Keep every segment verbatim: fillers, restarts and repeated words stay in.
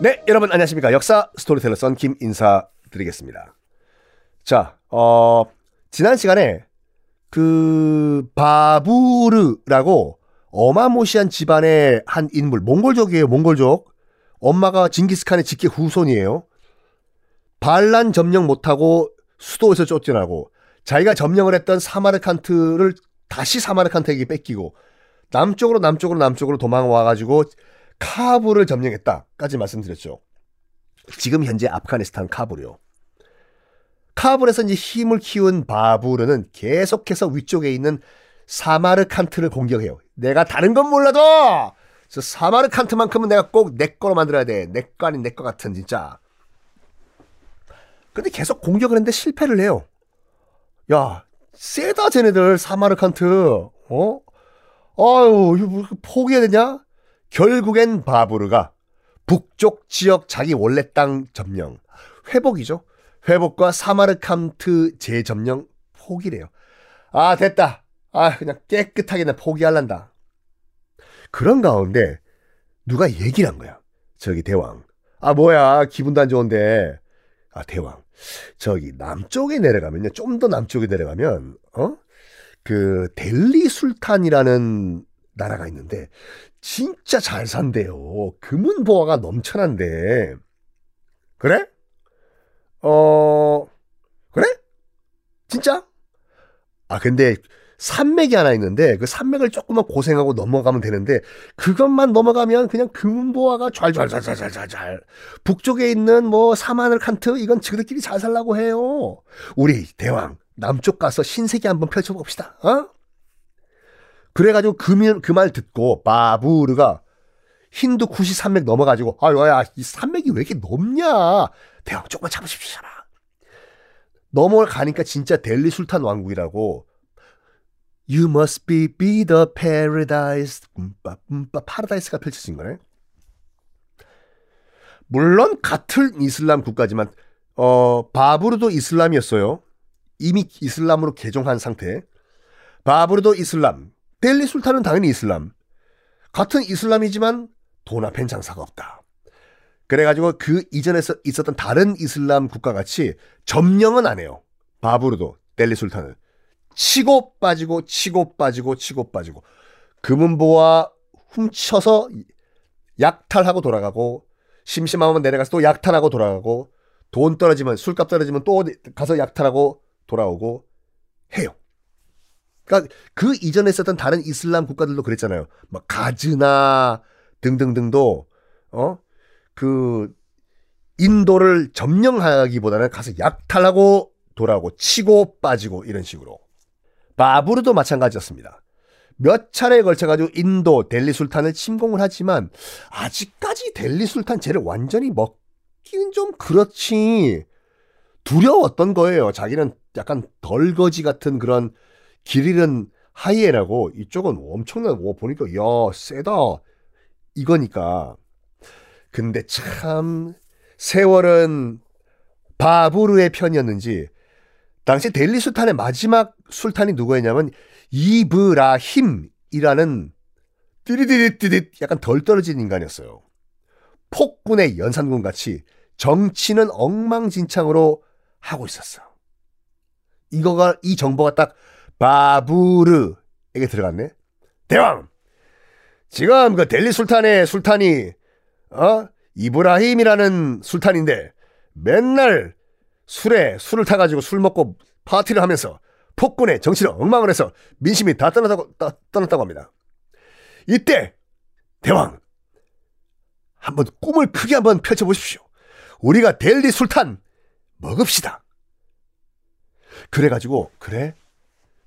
네, 여러분 안녕하십니까. 역사 스토리텔러 썬 김 인사드리겠습니다. 자, 어, 지난 시간에 그 바부르라고 어마무시한 집안의 한 인물, 몽골족이에요. 몽골족. 엄마가 징기스칸의 직계 후손이에요. 반란 점령 못하고 수도에서 쫓겨나고 자기가 점령을 했던 사마르칸트를 다시 사마르칸트에게 뺏기고 남쪽으로 남쪽으로 남쪽으로 도망와가지고 카불을 점령했다까지 말씀드렸죠. 지금 현재 아프가니스탄 카불이요. 카불에서 이제 힘을 키운 바부르는 계속해서 위쪽에 있는 사마르칸트를 공격해요. 내가 다른 건 몰라도 저 사마르칸트만큼은 내가 꼭 내 거로 만들어야 돼. 내 거 아닌 내 거 같은 진짜. 근데 계속 공격을 했는데 실패를 해요. 야, 세다 쟤네들 사마르칸트. 어? 아유, 이거 포기해야 되냐? 결국엔 바부르가 북쪽 지역 자기 원래 땅 점령. 회복이죠. 회복과 사마르칸트 재점령 포기래요. 아, 됐다. 아, 그냥 깨끗하게 나 포기할란다. 그런 가운데 누가 얘기를 한 거야. 저기 대왕. 아, 뭐야. 기분도 안 좋은데. 아, 대왕. 저기 남쪽에 내려가면요. 좀 더 남쪽에 내려가면 어? 그 델리술탄이라는 나라가 있는데 진짜 잘 산대요. 금은 보화가 넘쳐난대. 그래? 어... 그래? 진짜? 아, 근데 산맥이 하나 있는데 그 산맥을 조금만 고생하고 넘어가면 되는데 그것만 넘어가면 그냥 금은보화가 좔좔좔좔좔 북쪽에 있는 뭐 사마르칸트 이건 지들끼리 잘 살라고 해요. 우리 대왕 남쪽 가서 신세계 한번 펼쳐봅시다. 어? 그래가지고 그 말 듣고 바부르가 힌두쿠시 산맥 넘어가지고 아야 이 산맥이 왜 이렇게 높냐. 대왕 조금만 참으십시오. 넘어가니까 진짜 델리 술탄 왕국이라고. You must be, be the paradise. 음빠, 음빠, 파라다이스가 펼쳐진 거네. 물론 같은 이슬람 국가지만 어, 바부르도 이슬람이었어요. 이미 이슬람으로 개종한 상태. 바부르도 이슬람. 델리 술탄은 당연히 이슬람. 같은 이슬람이지만 돈 앞엔 장사가 없다. 그래가지고 그 이전에 있었던 다른 이슬람 국가같이 점령은 안 해요. 바부르도, 델리 술탄은. 치고 빠지고 치고 빠지고 치고 빠지고 금은보화 훔쳐서 약탈하고 돌아가고 심심하면 내려가서 또 약탈하고 돌아가고 돈 떨어지면 술값 떨어지면 또 가서 약탈하고 돌아오고 해요. 그러니까 그 이전에 있었던 다른 이슬람 국가들도 그랬잖아요. 막 가즈나 등등등도 어? 그 인도를 점령하기보다는 가서 약탈하고 돌아오고 치고 빠지고 이런 식으로. 바부르도 마찬가지였습니다. 몇 차례에 걸쳐가지고 인도 델리술탄을 침공을 하지만 아직까지 델리술탄 쟤를 완전히 먹기는 좀 그렇지 두려웠던 거예요. 자기는 약간 덜거지 같은 그런 길 잃은 하이에나고 이쪽은 엄청나고 보니까 야 세다 이거니까. 근데 참 세월은 바부르의 편이었는지 당시 델리술탄의 마지막 술탄이 누구였냐면 이브라힘이라는 띠리디릿 약간 덜 떨어진 인간이었어요. 폭군의 연산군같이 정치는 엉망진창으로 하고 있었어. 이거가 이 정보가 딱 바부르에게 들어갔네. 대왕, 지금 그 델리술탄의 술탄이 어? 이브라힘이라는 술탄인데 맨날 술에 술을 타가지고 술 먹고 파티를 하면서 폭군의 정치를 엉망을 해서 민심이 다 떠났다고, 다, 떠났다고 합니다. 이때 대왕 한번 꿈을 크게 한번 펼쳐보십시오. 우리가 델리 술탄 먹읍시다. 그래가지고 그래?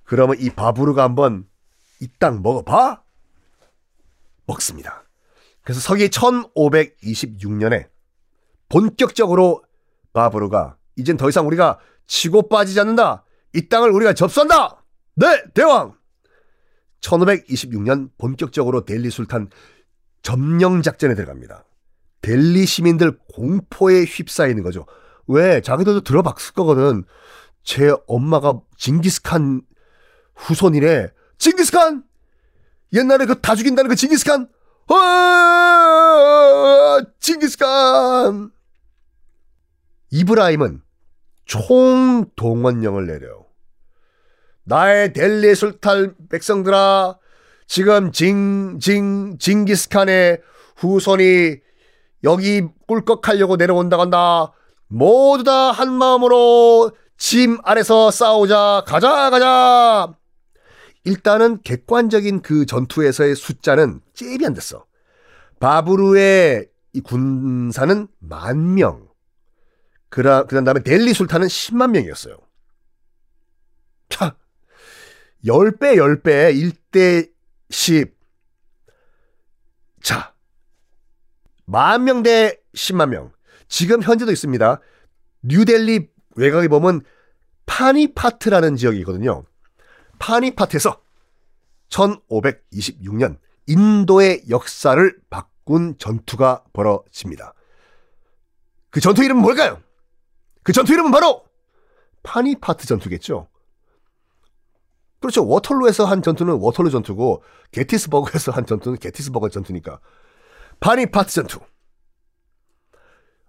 그러면 이 바부르가 한번 이 땅 먹어봐? 먹습니다. 그래서 서기 천오백이십육 년에 본격적으로 바부르가 이젠 더 이상 우리가 치고 빠지지 않는다. 이 땅을 우리가 접수한다. 네, 대왕. 천오백이십육 년 본격적으로 델리 술탄 점령 작전에 들어갑니다. 델리 시민들 공포에 휩싸이는 거죠. 왜? 자기들도 들어봤을 거거든. 제 엄마가 징기스칸 후손이래. 징기스칸? 옛날에 그 다 죽인다는 그 징기스칸? 아! 징기스칸! 이브라임은 총동원령을 내려 나의 델리술탄 백성들아, 지금 징, 징, 징기스칸의 후손이 여기 꿀꺽하려고 내려온다고 한다. 모두 다 한마음으로 짐 아래서 싸우자. 가자 가자. 일단은 객관적인 그 전투에서의 숫자는 잽이 안 됐어. 바부르의 이 군사는 만 명, 그라, 그런 다음에 델리 술탄은 십만 명이었어요. 자, 십 배, 십 배, 일 대 십. 자, 만 명 대 십만 명. 지금 현재도 있습니다. 뉴델리 외곽에 보면 파니파트라는 지역이 있거든요. 파니파트에서 천오백이십육 년 인도의 역사를 바꾼 전투가 벌어집니다. 그 전투 이름은 뭘까요? 그 전투 이름은 바로 파니파트 전투겠죠. 그렇죠. 워털루에서 한 전투는 워털루 전투고, 게티스버그에서 한 전투는 게티스버그 전투니까 파니파트 전투.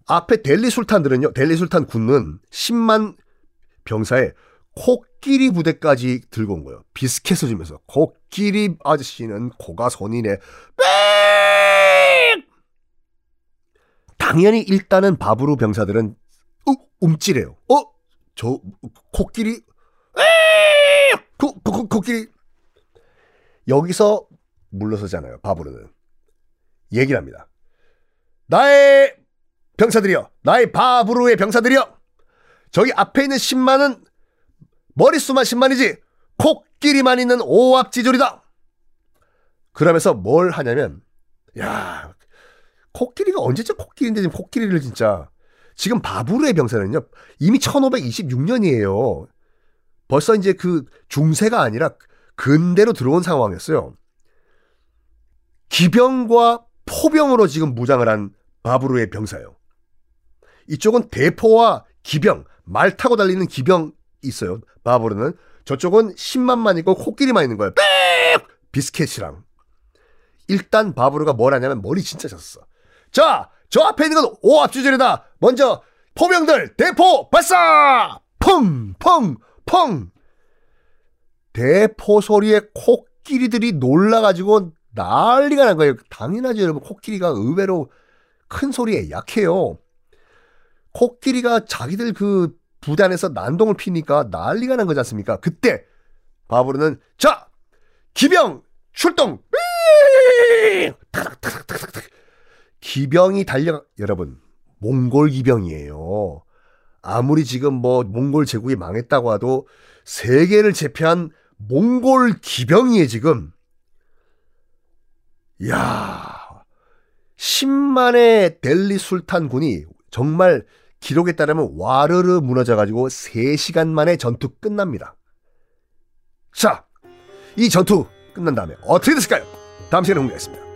앞에 델리 술탄들은요, 델리 술탄 군은 십만 병사에 코끼리 부대까지 들고 온 거예요. 비스켓을 주면서 코끼리 아저씨는 코가 선이네. 당연히 일단은 바부르 병사들은 움찔해요. 어? 저 코끼리? 코, 코, 코끼리? 여기서 물러서잖아요. 바부르는 얘기를 합니다. 나의 병사들이여, 나의 바부르의 병사들이여, 저기 앞에 있는 십만은 머릿수만 십만이지 코끼리만 있는 오합지졸이다. 그러면서 뭘 하냐면, 야, 코끼리가 언제쯤 코끼리인데 지금 코끼리를 진짜. 지금 바부르의 병사는요, 이미 천오백이십육 년이에요. 벌써 이제 그 중세가 아니라 근대로 들어온 상황이었어요. 기병과 포병으로 지금 무장을 한 바부르의 병사예요. 이쪽은 대포와 기병, 말 타고 달리는 기병 있어요. 바부르는. 저쪽은 십만만 있고 코끼리만 있는 거예요. 비스켓이랑. 일단 바부르가 뭘 하냐면, 머리 진짜 잤어. 자, 저 앞에 있는 건 오합지졸이다. 먼저 포병들 대포 발사! 펑! 펑! 펑! 대포 소리에 코끼리들이 놀라가지고 난리가 난 거예요. 당연하죠, 여러분. 코끼리가 의외로 큰 소리에 약해요. 코끼리가 자기들 그 부대 안에서 난동을 피니까 난리가 난 거지 않습니까? 그때 바부르는, 자, 기병 출동! 기병이 달려. 여러분, 몽골 기병이에요. 아무리 지금 뭐 몽골 제국이 망했다고 하도 세계를 제패한 몽골 기병이에요, 지금. 이야, 십만의 델리 술탄 군이 정말 기록에 따르면 와르르 무너져가지고 세 시간 만에 전투 끝납니다. 자, 이 전투 끝난 다음에 어떻게 됐을까요? 다음 시간에 공개하겠습니다.